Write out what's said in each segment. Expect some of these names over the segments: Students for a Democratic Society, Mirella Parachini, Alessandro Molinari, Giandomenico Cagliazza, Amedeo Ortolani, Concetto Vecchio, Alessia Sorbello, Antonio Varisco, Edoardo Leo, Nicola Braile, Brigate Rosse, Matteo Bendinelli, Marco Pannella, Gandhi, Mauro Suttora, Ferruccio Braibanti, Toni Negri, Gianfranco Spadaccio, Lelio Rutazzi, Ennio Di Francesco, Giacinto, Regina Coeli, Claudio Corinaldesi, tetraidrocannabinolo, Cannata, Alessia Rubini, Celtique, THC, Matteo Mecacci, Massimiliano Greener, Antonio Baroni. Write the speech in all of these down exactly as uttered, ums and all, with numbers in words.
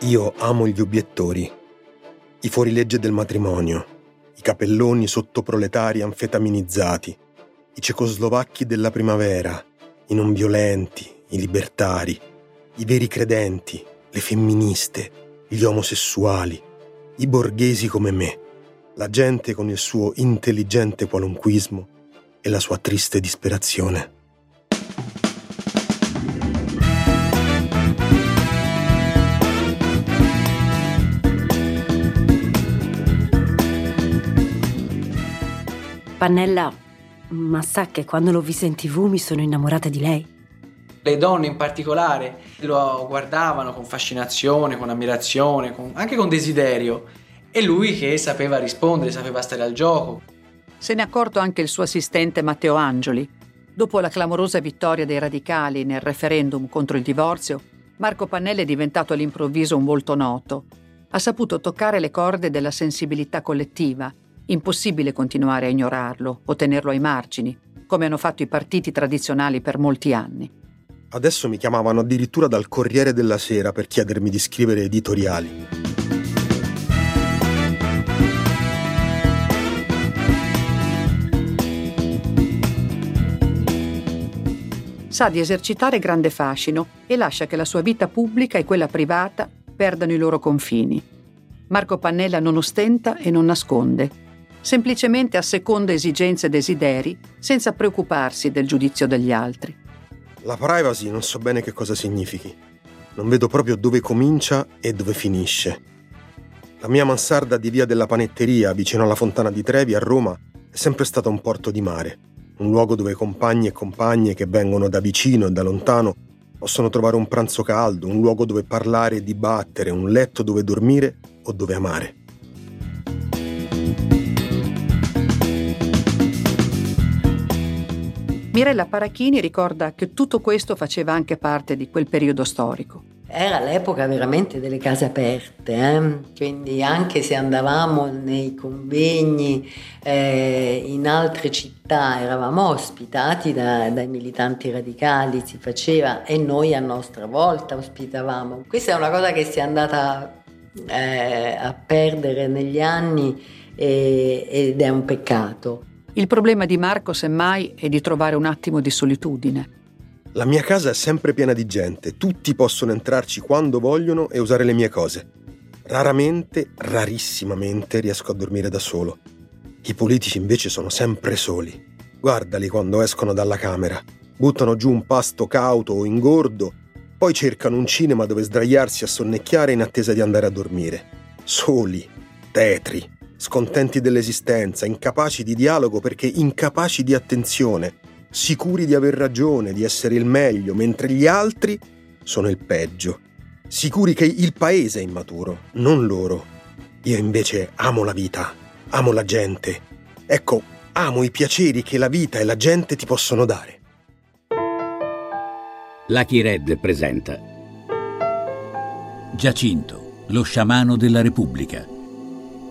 Io amo gli obiettori, i fuorilegge del matrimonio, i capelloni sottoproletari anfetaminizzati, i cecoslovacchi della primavera, i non violenti, i libertari, i veri credenti, le femministe, gli omosessuali, i borghesi come me, la gente con il suo intelligente qualunquismo e la sua triste disperazione. Pannella, ma sa che quando l'ho vista in tv mi sono innamorata di lei? Le donne in particolare lo guardavano con fascinazione, con ammirazione, con, anche con desiderio. E lui che sapeva rispondere, sapeva stare al gioco. Se ne è accorto anche il suo assistente Matteo Angeli. Dopo la clamorosa vittoria dei radicali nel referendum contro il divorzio, Marco Pannella è diventato all'improvviso un volto noto. Ha saputo toccare le corde della sensibilità collettiva. Impossibile continuare a ignorarlo o tenerlo ai margini, come hanno fatto i partiti tradizionali per molti anni. Adesso mi chiamavano addirittura dal Corriere della Sera per chiedermi di scrivere editoriali. Sa di esercitare grande fascino e lascia che la sua vita pubblica e quella privata perdano i loro confini. Marco Pannella non ostenta e non nasconde. Semplicemente asseconda esigenze e desideri senza preoccuparsi del giudizio degli altri. La privacy non so bene che cosa significhi. Non vedo proprio dove comincia e dove finisce. La mia mansarda di Via della Panetteria, vicino alla Fontana di Trevi, a Roma, è sempre stata un porto di mare, un luogo dove compagni e compagne che vengono da vicino e da lontano possono trovare un pranzo caldo, un luogo dove parlare e dibattere, un letto dove dormire o dove amare. Mirella Parachini ricorda che tutto questo faceva anche parte di quel periodo storico. Era l'epoca veramente delle case aperte, eh? Quindi anche se andavamo nei convegni eh, in altre città, eravamo ospitati da, dai militanti radicali, si faceva, e noi a nostra volta ospitavamo. Questa è una cosa che si è andata eh, a perdere negli anni e, ed è un peccato. Il problema di Marco, semmai, è di trovare un attimo di solitudine. La mia casa è sempre piena di gente. Tutti possono entrarci quando vogliono e usare le mie cose. Raramente, rarissimamente, riesco a dormire da solo. I politici invece sono sempre soli. Guardali quando escono dalla camera. Buttano giù un pasto cauto o ingordo, poi cercano un cinema dove sdraiarsi a sonnecchiare in attesa di andare a dormire. Soli, tetri. Scontenti dell'esistenza, incapaci di dialogo perché incapaci di attenzione, sicuri di aver ragione, di essere il meglio, mentre gli altri sono il peggio. Sicuri che il paese è immaturo, non loro. Io invece amo la vita, amo la gente. Ecco, amo i piaceri che la vita e la gente ti possono dare. Lucky Red presenta Giacinto, lo sciamano della Repubblica.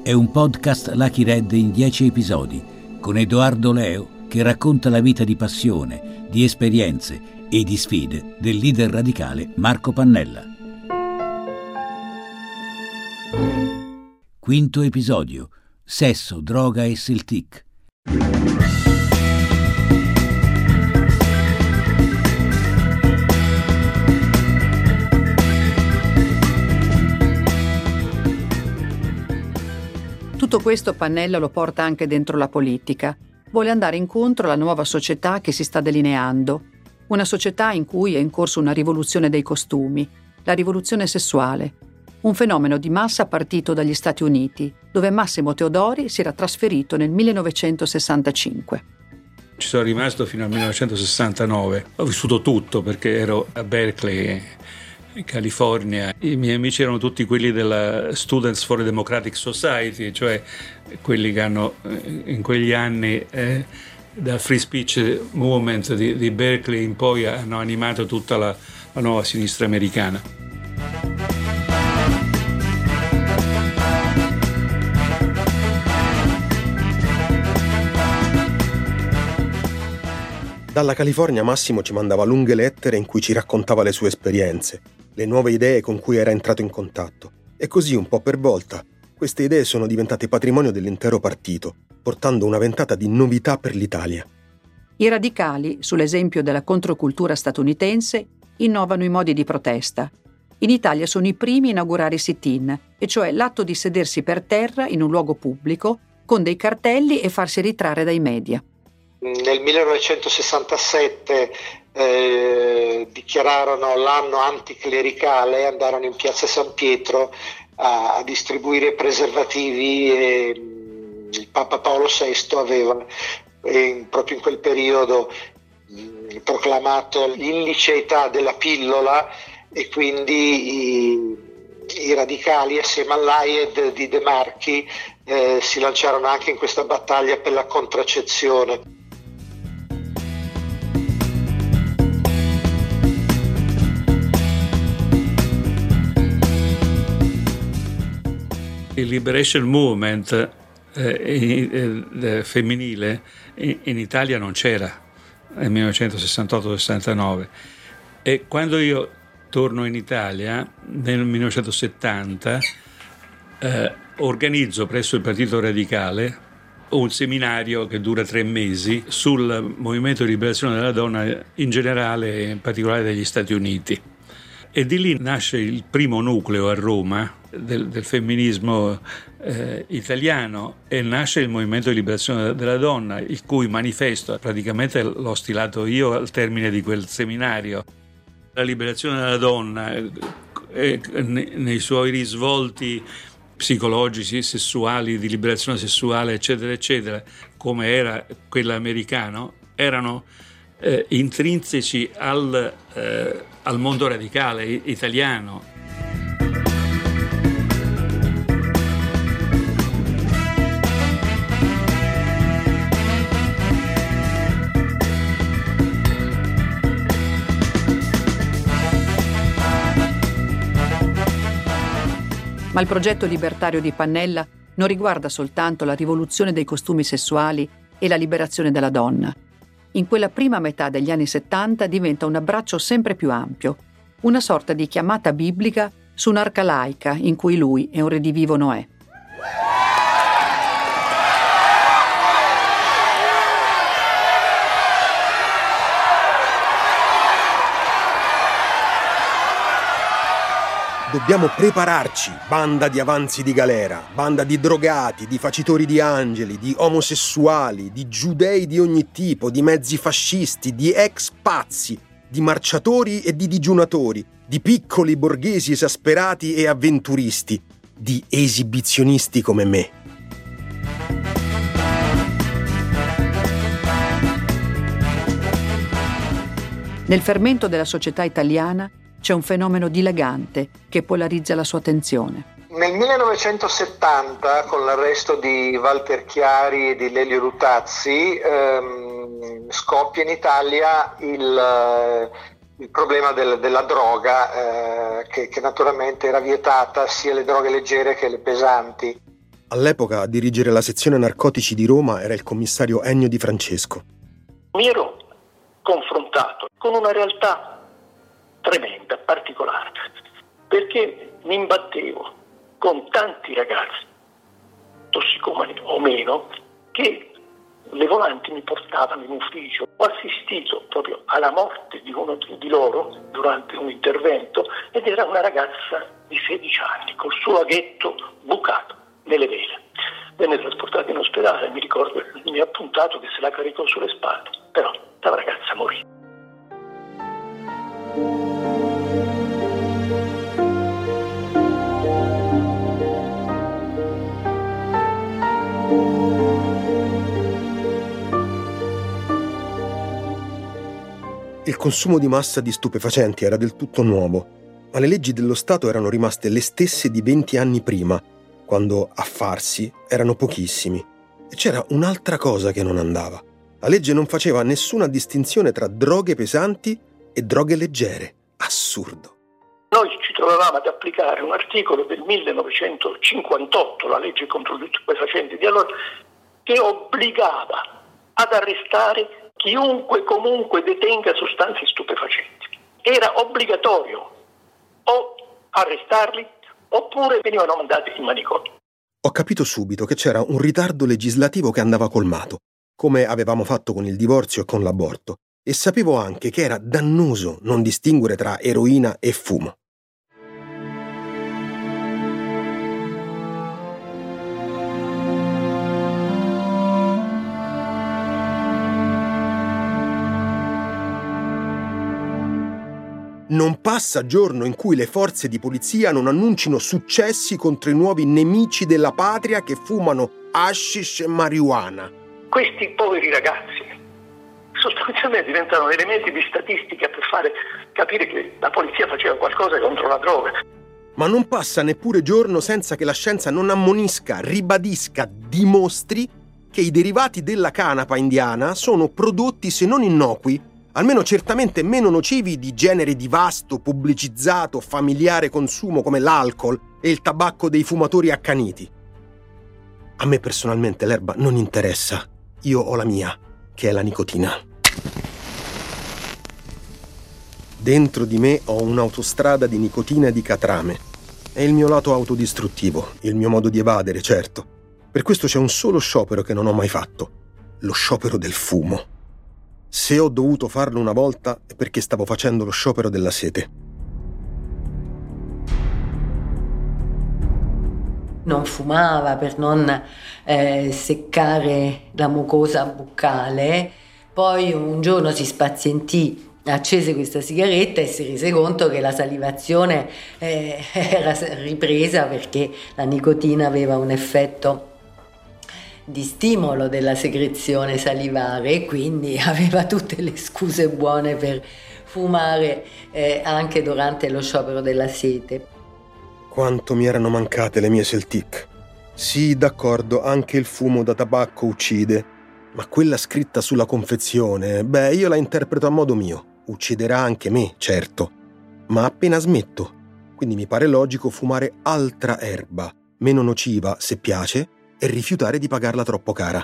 È un podcast Lucky Red in dieci episodi, con Edoardo Leo che racconta la vita di passione, di esperienze e di sfide del leader radicale Marco Pannella. Quinto episodio: Sesso, droga e Celtique. Tutto questo Pannella lo porta anche dentro la politica. Vuole andare incontro alla nuova società che si sta delineando. Una società in cui è in corso una rivoluzione dei costumi, la rivoluzione sessuale. Un fenomeno di massa partito dagli Stati Uniti, dove Massimo Teodori si era trasferito nel millenovecentosessantacinque. Ci sono rimasto fino al millenovecentosessantanove. Ho vissuto tutto perché ero a Berkeley, in California. I miei amici erano tutti quelli della Students for a Democratic Society, cioè quelli che hanno in quegli anni eh, dal Free Speech Movement di, di Berkeley in poi hanno animato tutta la, la nuova sinistra americana. Dalla California Massimo ci mandava lunghe lettere in cui ci raccontava le sue esperienze, le nuove idee con cui era entrato in contatto. E così, un po' per volta, queste idee sono diventate patrimonio dell'intero partito, portando una ventata di novità per l'Italia. I radicali, sull'esempio della controcultura statunitense, innovano i modi di protesta. In Italia sono i primi a inaugurare i sit-in, e cioè l'atto di sedersi per terra in un luogo pubblico con dei cartelli e farsi ritrarre dai media. Nel millenovecentosessantasette eh, dichiararono l'anno anticlericale e andarono in piazza San Pietro a, a distribuire preservativi e il Papa Paolo sesto aveva eh, proprio in quel periodo mh, proclamato l'inliceità della pillola e quindi i, i radicali assieme all'A I E D di De Marchi eh, si lanciarono anche in questa battaglia per la contraccezione. Il liberation movement eh, eh, femminile in, in Italia non c'era nel millenovecentosessantotto sessantanove, e quando io torno in Italia nel millenovecentosettanta eh, organizzo presso il Partito Radicale un seminario che dura tre mesi sul movimento di liberazione della donna in generale e in particolare degli Stati Uniti. E di lì nasce il primo nucleo a Roma del, del femminismo eh, italiano, e nasce il movimento di liberazione della donna, il cui manifesto praticamente l'ho stilato io al termine di quel seminario. La liberazione della donna eh, nei suoi risvolti psicologici, sessuali, di liberazione sessuale, eccetera, eccetera, come era quella americana, erano eh, intrinseci al... Eh, al mondo radicale italiano. Ma il progetto libertario di Pannella non riguarda soltanto la rivoluzione dei costumi sessuali e la liberazione della donna. In quella prima metà degli anni settanta diventa un abbraccio sempre più ampio, una sorta di chiamata biblica su un'arca laica in cui lui è un redivivo Noè. Dobbiamo prepararci, banda di avanzi di galera, banda di drogati, di facitori di angeli, di omosessuali, di giudei di ogni tipo, di mezzi fascisti, di ex pazzi, di marciatori e di digiunatori, di piccoli borghesi esasperati e avventuristi, di esibizionisti come me. Nel fermento della società italiana c'è un fenomeno dilagante che polarizza la sua attenzione. Nel millenovecentosettanta, con l'arresto di Walter Chiari e di Lelio Rutazzi, ehm, scoppia in Italia il, il problema del, della droga, eh, che, che naturalmente era vietata, sia le droghe leggere che le pesanti. All'epoca a dirigere la sezione narcotici di Roma era il commissario Ennio Di Francesco. Mi ero confrontato con una realtà tremenda, particolare, perché mi imbattevo con tanti ragazzi, tossicomani o meno, che le volanti mi portavano in ufficio. Ho assistito proprio alla morte di uno di loro durante un intervento, ed era una ragazza di sedici anni col suo aghetto bucato nelle vele. Venne trasportata in ospedale, mi ricordo, mi ha appuntato che se la caricò sulle spalle, però la ragazza morì. Il consumo di massa di stupefacenti era del tutto nuovo, ma le leggi dello Stato erano rimaste le stesse di venti anni prima, quando a farsi erano pochissimi. E c'era un'altra cosa che non andava. La legge non faceva nessuna distinzione tra droghe pesanti e droghe leggere. Assurdo. Noi ci trovavamo ad applicare un articolo del millenovecentocinquantotto, la legge contro gli stupefacenti di allora, che obbligava ad arrestare chiunque comunque detenga sostanze stupefacenti. Era obbligatorio o arrestarli oppure venivano mandati in manicomio. Ho capito subito che c'era un ritardo legislativo che andava colmato, come avevamo fatto con il divorzio e con l'aborto, e sapevo anche che era dannoso non distinguere tra eroina e fumo. Non passa giorno in cui le forze di polizia non annuncino successi contro i nuovi nemici della patria che fumano hashish e marijuana. Questi poveri ragazzi sostanzialmente diventano elementi di statistica per fare capire che la polizia faceva qualcosa contro la droga. Ma non passa neppure giorno senza che la scienza non ammonisca, ribadisca, dimostri che i derivati della canapa indiana sono prodotti se non innocui, almeno certamente meno nocivi di generi di vasto, pubblicizzato, familiare consumo come l'alcol e il tabacco dei fumatori accaniti. A me personalmente l'erba non interessa. Io ho la mia, che è la nicotina. Dentro di me ho un'autostrada di nicotina e di catrame. È il mio lato autodistruttivo, il mio modo di evadere, certo. Per questo c'è un solo sciopero che non ho mai fatto. Lo sciopero del fumo. Se ho dovuto farlo una volta è perché stavo facendo lo sciopero della sete. Non fumava per non eh, seccare la mucosa buccale. Poi un giorno si spazientì, accese questa sigaretta e si rese conto che la salivazione eh, era ripresa perché la nicotina aveva un effetto di stimolo della secrezione salivare e quindi aveva tutte le scuse buone per fumare eh, anche durante lo sciopero della sete. Quanto mi erano mancate le mie Celtique. Sì, d'accordo, anche il fumo da tabacco uccide, ma quella scritta sulla confezione, beh, io la interpreto a modo mio. Ucciderà anche me, certo, ma appena smetto. Quindi mi pare logico fumare altra erba, meno nociva se piace, e rifiutare di pagarla troppo cara.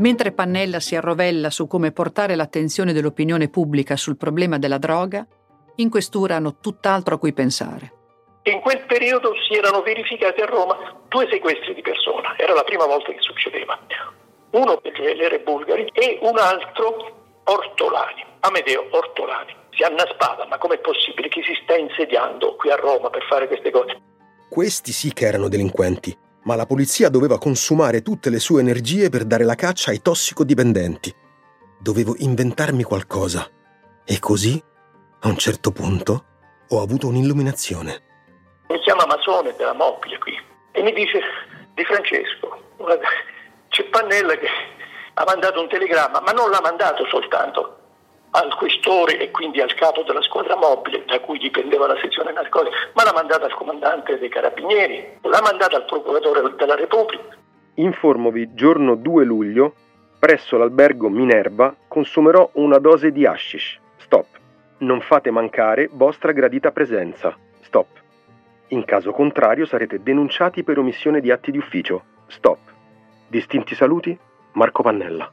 Mentre Pannella si arrovella su come portare l'attenzione dell'opinione pubblica sul problema della droga, in questura hanno tutt'altro a cui pensare. In quel periodo si erano verificati a Roma due sequestri di persona. Era la prima volta che succedeva. Uno per le bulgari e un altro Ortolani, Amedeo Ortolani. Si annaspada, ma com'è possibile che si sta insediando qui a Roma per fare queste cose? Questi sì che erano delinquenti, ma la polizia doveva consumare tutte le sue energie per dare la caccia ai tossicodipendenti. Dovevo inventarmi qualcosa. E così, a un certo punto, ho avuto un'illuminazione. Mi chiama Masone della mobile qui e mi dice: Di Francesco, guarda, c'è Pannella che ha mandato un telegramma, ma non l'ha mandato soltanto al questore e quindi al capo della squadra mobile da cui dipendeva la sezione narcotica, ma l'ha mandata al comandante dei carabinieri, l'ha mandata al procuratore della Repubblica. Informovi, giorno due luglio, presso l'albergo Minerva, consumerò una dose di hashish. Stop. Non fate mancare vostra gradita presenza. Stop. In caso contrario sarete denunciati per omissione di atti di ufficio. Stop. Distinti saluti, Marco Pannella.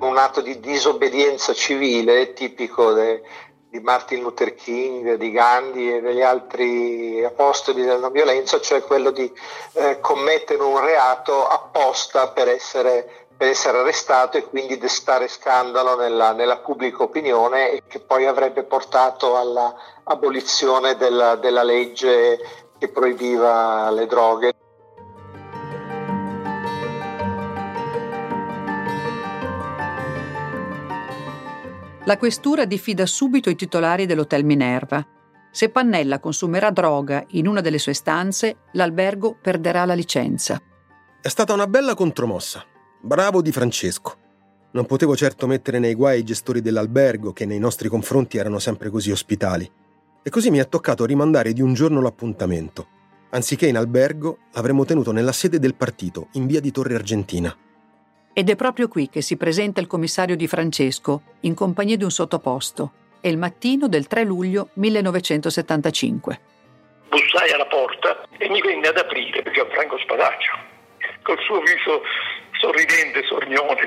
Un atto di disobbedienza civile tipico de, di Martin Luther King, di Gandhi e degli altri apostoli della non violenza, cioè quello di eh, commettere un reato apposta per essere per essere arrestato e quindi destare scandalo nella, nella pubblica opinione, e che poi avrebbe portato all'abolizione della, della legge che proibiva le droghe. La questura diffida subito i titolari dell'hotel Minerva. Se Pannella consumerà droga in una delle sue stanze, l'albergo perderà la licenza. È stata una bella contromossa. Bravo Di Francesco. Non potevo certo mettere nei guai i gestori dell'albergo, che nei nostri confronti erano sempre così ospitali. e così mi è toccato rimandare di un giorno l'appuntamento. Anziché in albergo, l'avremmo tenuto nella sede del partito, in via di Torre Argentina. Ed è proprio qui che si presenta il commissario Di Francesco, in compagnia di un sottoposto. È il mattino del tre luglio millenovecentosettantacinque. Bussai alla porta e mi venne ad aprire Gianfranco Spadaccio, col suo viso sorridente, sornione.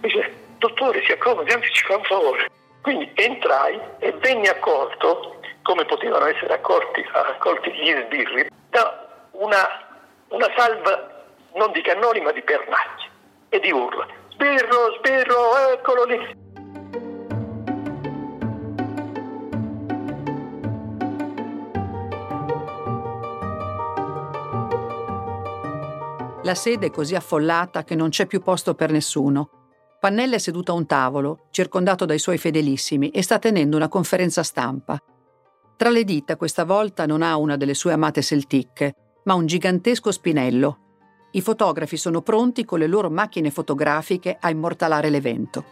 Mi dice: dottore, si accomodi, anzi ci fa un favore. Quindi entrai e venne accolto, come potevano essere accolti, accolti gli sbirri, da una, una salva non di cannoni ma di pernacchi e di urla. Sbirro, sbirro, eccolo lì. La sede è così affollata che non c'è più posto per nessuno. Pannella è seduto a un tavolo, circondato dai suoi fedelissimi, e sta tenendo una conferenza stampa. Tra le dita questa volta non ha una delle sue amate Celtique, ma un gigantesco spinello. I fotografi sono pronti con le loro macchine fotografiche a immortalare l'evento.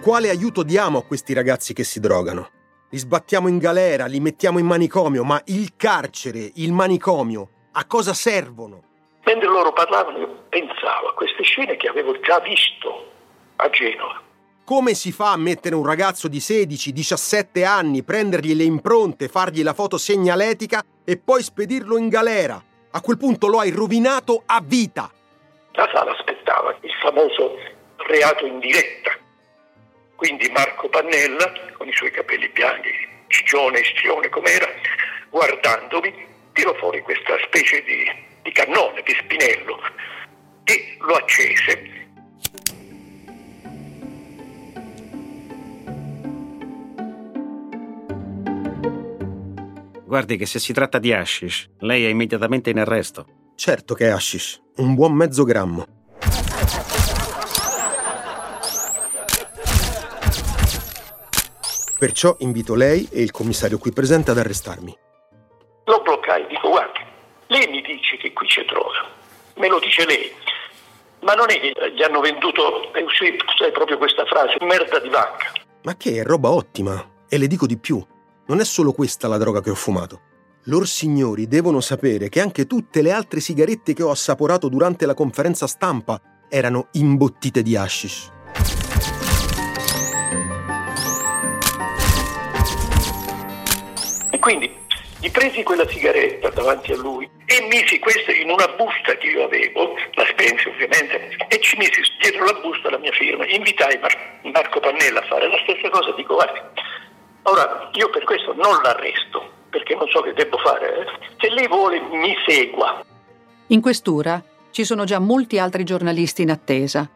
Quale aiuto diamo a questi ragazzi che si drogano? Li sbattiamo in galera, li mettiamo in manicomio, ma il carcere, il manicomio, a cosa servono? Mentre loro parlavano io pensavo a queste scene che avevo già visto a Genova. Come si fa a mettere un ragazzo di sedici diciassette anni, prendergli le impronte, fargli la foto segnaletica e poi spedirlo in galera? A quel punto lo hai rovinato a vita. La sala aspettava il famoso reato in diretta. Quindi Marco Pannella, con i suoi capelli bianchi, ciccione e scione com'era, guardandomi, tirò fuori questa specie di, di cannone, di spinello, e lo accese. Guardi che se si tratta di hashish, lei è immediatamente in arresto. Certo che è hashish, un buon mezzo grammo. Perciò invito lei e il commissario qui presente ad arrestarmi. Lo bloccai, dico: guardi, lei mi dice che qui c'è droga, me lo dice lei, ma non è che gli hanno venduto, sai proprio questa frase, merda di vacca. Ma che è roba ottima, e le dico di più, non è solo questa la droga che ho fumato. Lor signori devono sapere che anche tutte le altre sigarette che ho assaporato durante la conferenza stampa erano imbottite di hashish. Quindi gli presi quella sigaretta davanti a lui e misi questa in una busta che io avevo, la spensi ovviamente, e ci misi dietro la busta la mia firma. Invitai Mar- Marco Pannella a fare la stessa cosa. Dico: guardi, ora io per questo non l'arresto, perché non so che debbo fare. Se lei vuole mi segua. In questura ci sono già molti altri giornalisti in attesa.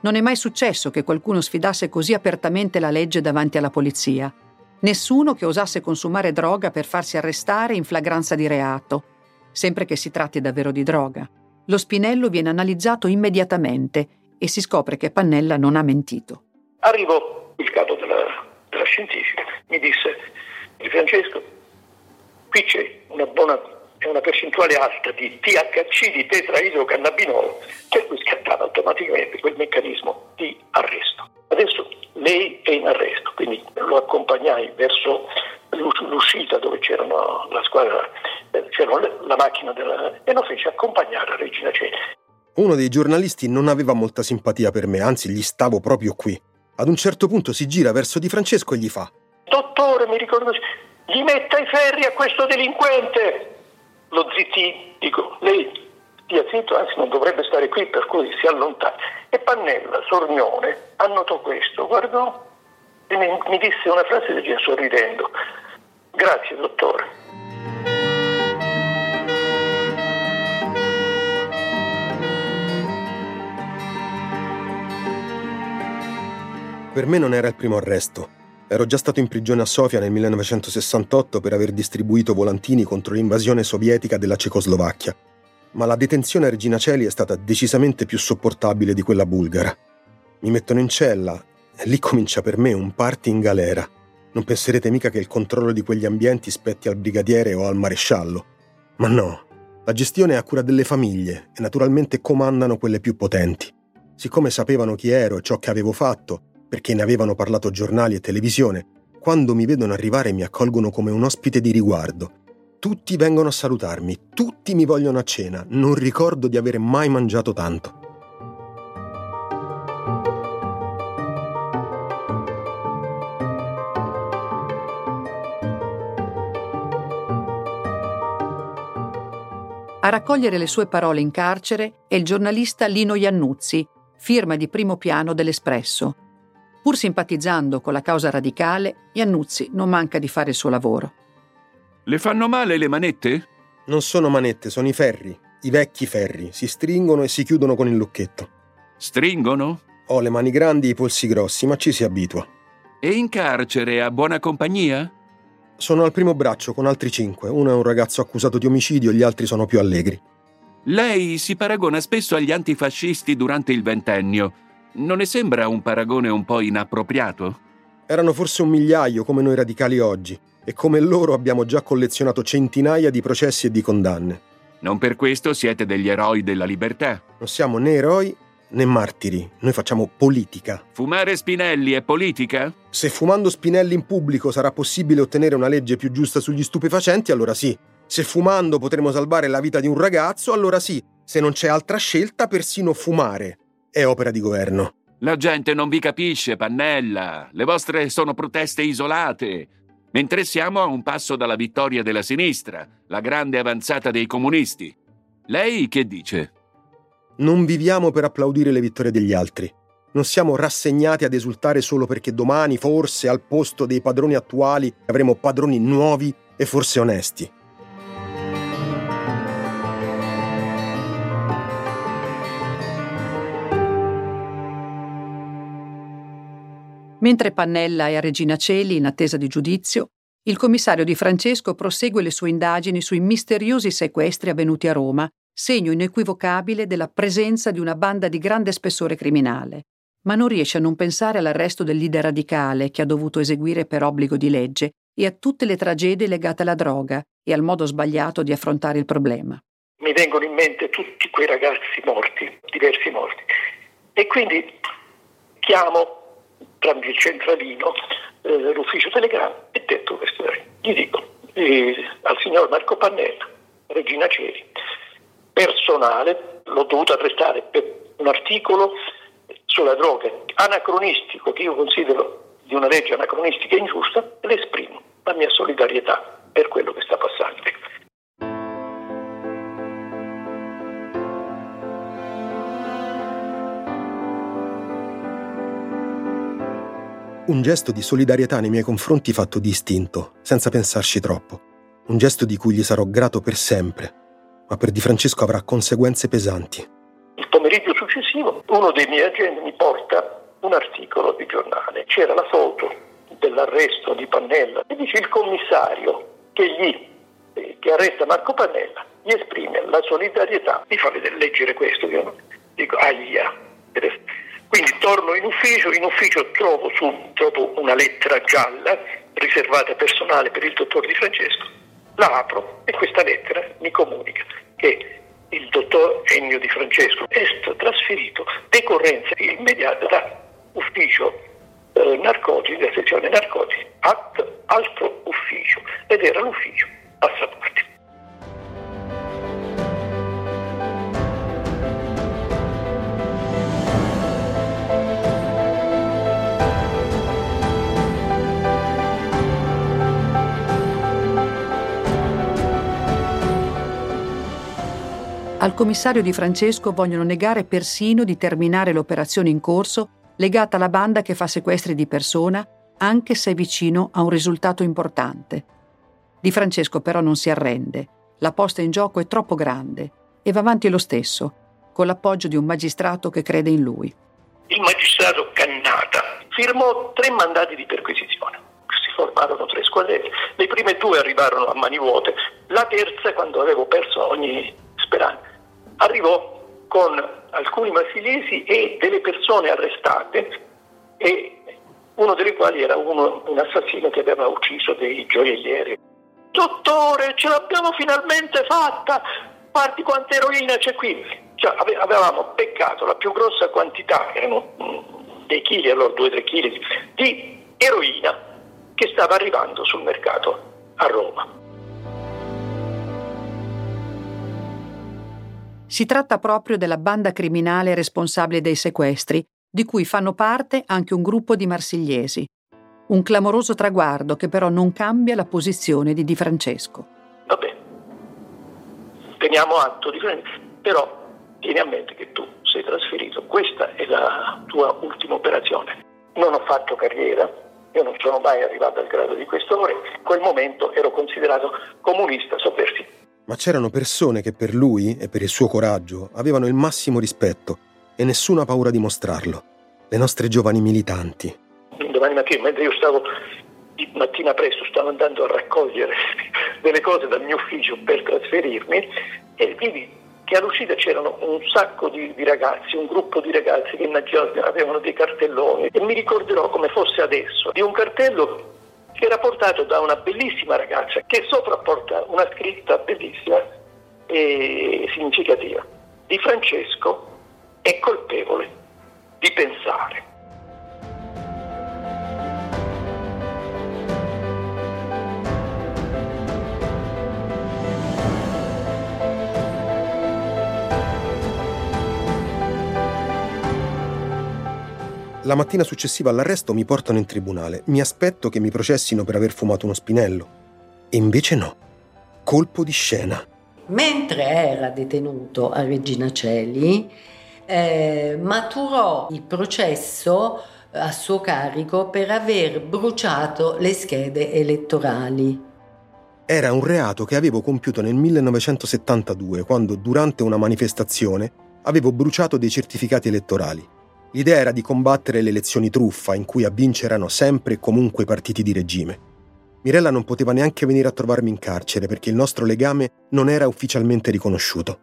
Non è mai successo che qualcuno sfidasse così apertamente la legge davanti alla polizia. Nessuno che osasse consumare droga per farsi arrestare in flagranza di reato, sempre che si tratti davvero di droga. Lo spinello viene analizzato immediatamente e si scopre che Pannella non ha mentito. Arrivò il capo della, della scientifica, mi disse: Di Francesco, qui c'è una buona, è una percentuale alta di T H C, di tetraidrocannabinolo, per cui scattava automaticamente quel meccanismo di arresto. Adesso lei è in arresto, quindi lo accompagnai verso l'uscita dove c'erano la squadra, c'era la macchina della, e lo fece accompagnare a Regina Coeli. Uno dei giornalisti non aveva molta simpatia per me, anzi gli stavo proprio qui. Ad un certo punto si gira verso Di Francesco e gli fa: dottore, mi ricordo, gli metta i ferri a questo delinquente. Lo zittì, dico: lei stia zitto, anzi non dovrebbe stare qui, per cui si allontana. E Pannella, sornione, annotò questo, guardò e mi, mi disse una frase del genere sorridendo: grazie dottore. Per me non era il primo arresto. Ero già stato in prigione a Sofia nel millenovecentosessantotto per aver distribuito volantini contro l'invasione sovietica della Cecoslovacchia, ma la detenzione a Regina Coeli è stata decisamente più sopportabile di quella bulgara. Mi mettono in cella e lì comincia per me un party in galera. Non penserete mica che il controllo di quegli ambienti spetti al brigadiere o al maresciallo. Ma no, la gestione è a cura delle famiglie e naturalmente comandano quelle più potenti. siccome sapevano chi ero e ciò che avevo fatto, perché ne avevano parlato giornali e televisione, quando mi vedono arrivare mi accolgono come un ospite di riguardo. Tutti vengono a salutarmi, tutti mi vogliono a cena, non ricordo di aver mai mangiato tanto. A raccogliere le sue parole in carcere è il giornalista Lino Iannuzzi, firma di primo piano dell'Espresso. Pur simpatizzando con la causa radicale, Iannuzzi non manca di fare il suo lavoro. Le fanno male le manette? Non sono manette, sono i ferri, i vecchi ferri. Si stringono e si chiudono con il lucchetto. Stringono? Ho le mani grandi e i polsi grossi, ma ci si abitua. E in carcere, a buona compagnia? Sono al primo braccio con altri cinque. Uno è un ragazzo accusato di omicidio, gli altri sono più allegri. Lei si paragona spesso agli antifascisti durante il ventennio. Non le sembra un paragone un po' inappropriato? Erano forse un migliaio come noi radicali oggi, e come loro abbiamo già collezionato centinaia di processi e di condanne. Non per questo siete degli eroi della libertà. Non siamo né eroi né martiri, noi facciamo politica. Fumare Spinelli è politica? Se fumando Spinelli in pubblico sarà possibile ottenere una legge più giusta sugli stupefacenti, allora sì. Se fumando potremo salvare la vita di un ragazzo, allora sì. Se non c'è altra scelta, persino fumare è opera di governo. La gente non vi capisce, Pannella. Le vostre sono proteste isolate. Mentre siamo a un passo dalla vittoria della sinistra, la grande avanzata dei comunisti. Lei che dice? Non viviamo per applaudire le vittorie degli altri. Non siamo rassegnati ad esultare solo perché domani, forse, al posto dei padroni attuali, avremo padroni nuovi e forse onesti. Mentre Pannella è a Regina Coeli in attesa di giudizio, il commissario Di Francesco prosegue le sue indagini sui misteriosi sequestri avvenuti a Roma, segno inequivocabile della presenza di una banda di grande spessore criminale, ma non riesce a non pensare all'arresto del leader radicale che ha dovuto eseguire per obbligo di legge e a tutte le tragedie legate alla droga e al modo sbagliato di affrontare il problema. Mi vengono in mente tutti quei ragazzi morti, diversi morti, e quindi chiamo tramite il centralino eh, l'ufficio telegramma e detto questo, gli dico eh, al signor Marco Pannella, Regina Coeli, personale, l'ho dovuto arrestare per un articolo sulla droga anacronistico che io considero di una legge anacronistica e ingiusta, e le esprimo la mia solidarietà per quello che sta passando. Un gesto di solidarietà nei miei confronti fatto di istinto, senza pensarci troppo, un gesto di cui gli sarò grato per sempre, ma per Di Francesco avrà conseguenze pesanti. Il pomeriggio successivo uno dei miei agenti mi porta un articolo di giornale. C'era la foto dell'arresto di Pannella e dice il commissario che, gli, eh, che arresta Marco Pannella gli esprime la solidarietà. Mi fa vedere, leggere questo, io dico ahia. Quindi torno in ufficio, in ufficio trovo, su, trovo una lettera gialla riservata personale per il dottor Di Francesco. La apro e questa lettera mi comunica che il dottor Ennio Di Francesco è stato trasferito decorrenza immediata da ufficio eh, narcotici, da sezione narcotici, ad altro ufficio, ed era l'ufficio passaporti. Al commissario Di Francesco vogliono negare persino di terminare l'operazione in corso legata alla banda che fa sequestri di persona, anche se è vicino a un risultato importante. Di Francesco però non si arrende, la posta in gioco è troppo grande e va avanti lo stesso, con l'appoggio di un magistrato che crede in lui. Il magistrato Cannata firmò tre mandati di perquisizione, si formarono tre squadrette, le prime due arrivarono a mani vuote, la terza quando avevo perso ogni speranza. Arrivò con alcuni marsigliesi e delle persone arrestate, e uno delle quali era uno, un assassino che aveva ucciso dei gioiellieri. Dottore, ce l'abbiamo finalmente fatta! Parti quanta eroina c'è qui? Cioè, avevamo beccato la più grossa quantità, erano dei chili, allora due o tre chili, di eroina che stava arrivando sul mercato a Roma. Si tratta proprio della banda criminale responsabile dei sequestri, di cui fanno parte anche un gruppo di marsigliesi. Un clamoroso traguardo che però non cambia la posizione di Di Francesco. Vabbè, teniamo atto di Francesco, però tieni a mente che tu sei trasferito, questa è la tua ultima operazione. Non ho fatto carriera, io non sono mai arrivato al grado di questore, in quel momento ero considerato comunista sovversivo. Ma c'erano persone che per lui e per il suo coraggio avevano il massimo rispetto e nessuna paura di mostrarlo, le nostre giovani militanti. Domani mattina, mentre io stavo di mattina presto, stavo andando a raccogliere delle cose dal mio ufficio per trasferirmi, e vidi che all'uscita c'erano un sacco di, di ragazzi, un gruppo di ragazzi che avevano dei cartelloni, e mi ricorderò come fosse adesso di un cartello che era portato da una bellissima ragazza che sopra porta una scritta bellissima e significativa: Di Francesco è colpevole di pensare. La mattina successiva all'arresto mi portano in tribunale. Mi aspetto che mi processino per aver fumato uno spinello. E invece no. Colpo di scena. Mentre era detenuto a Regina Coeli, eh, maturò il processo a suo carico per aver bruciato le schede elettorali. Era un reato che avevo compiuto nel millenovecentosettantadue, quando, durante una manifestazione, avevo bruciato dei certificati elettorali. L'idea era di combattere le elezioni truffa, in cui a vincere erano sempre e comunque i partiti di regime. Mirella non poteva neanche venire a trovarmi in carcere perché il nostro legame non era ufficialmente riconosciuto.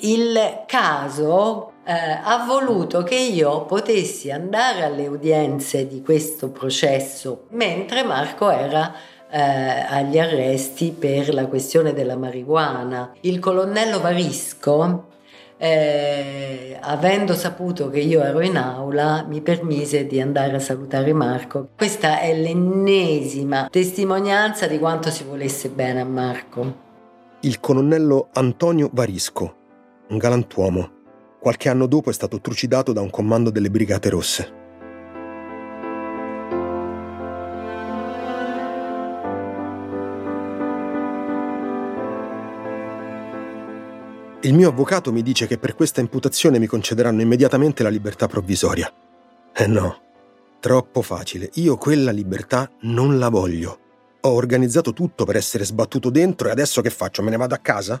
Il caso eh, ha voluto che io potessi andare alle udienze di questo processo mentre Marco era eh, agli arresti per la questione della marijuana. Il colonnello Varisco, Eh, avendo saputo che io ero in aula, mi permise di andare a salutare Marco. Questa è l'ennesima testimonianza di quanto si volesse bene a Marco. Il colonnello Antonio Varisco, un galantuomo, qualche anno dopo è stato trucidato da un comando delle Brigate Rosse. Il mio avvocato mi dice che per questa imputazione mi concederanno immediatamente la libertà provvisoria. Eh no, troppo facile. Io quella libertà non la voglio. Ho organizzato tutto per essere sbattuto dentro e adesso che faccio? Me ne vado a casa?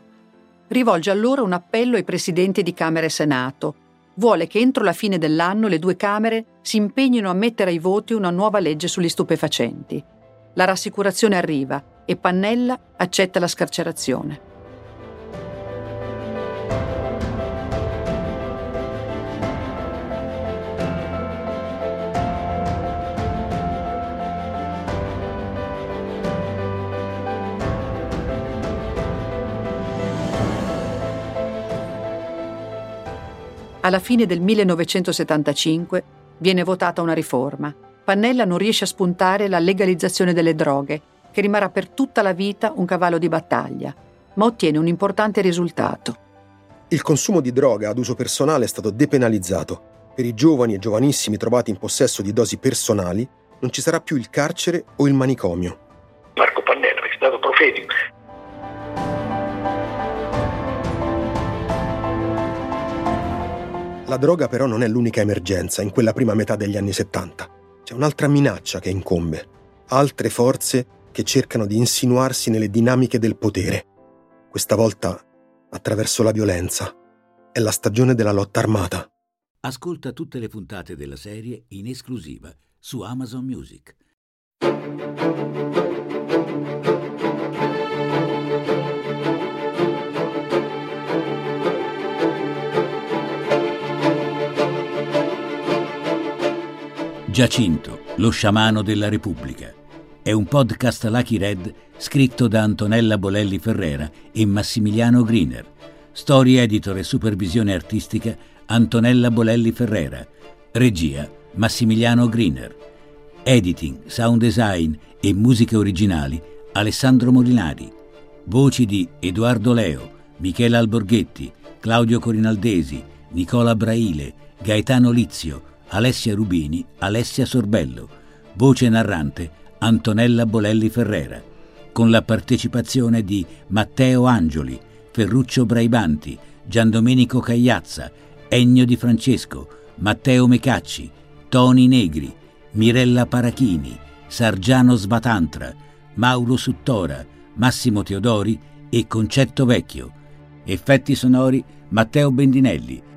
Rivolge allora un appello ai presidenti di Camera e Senato. Vuole che entro la fine dell'anno le due Camere si impegnino a mettere ai voti una nuova legge sugli stupefacenti. La rassicurazione arriva e Pannella accetta la scarcerazione. Alla fine del millenovecentosettantacinque viene votata una riforma. Pannella non riesce a spuntare la legalizzazione delle droghe, che rimarrà per tutta la vita un cavallo di battaglia, ma ottiene un importante risultato. Il consumo di droga ad uso personale è stato depenalizzato. Per i giovani e giovanissimi trovati in possesso di dosi personali non ci sarà più il carcere o il manicomio. Marco Pannella è stato profetico. La droga però non è l'unica emergenza in quella prima metà degli anni settanta. C'è un'altra minaccia che incombe. Altre forze che cercano di insinuarsi nelle dinamiche del potere. Questa volta attraverso la violenza. È la stagione della lotta armata. Ascolta tutte le puntate della serie in esclusiva su Amazon Music. Giacinto, lo sciamano della Repubblica. È un podcast Lucky Red scritto da Antonella Bolelli Ferrera e Massimiliano Greener, Story editor e supervisione artistica Antonella Bolelli Ferrera. Regia Massimiliano Greener. Editing, sound design e musiche originali Alessandro Molinari. Voci di Edoardo Leo, Michela Alborghetti, Claudio Corinaldesi, Nicola Braile, Gaetano Lizio, Alessia Rubini, Alessia Sorbello. Voce narrante Antonella Bolelli Ferrera, con la partecipazione di Matteo Angeli, Ferruccio Braibanti, Giandomenico Cagliazza, Ennio Di Francesco, Matteo Mecacci, Toni Negri, Mirella Parachini, Sargiano Sbatantra, Mauro Suttora, Massimo Teodori e Concetto Vecchio. Effetti sonori Matteo Bendinelli.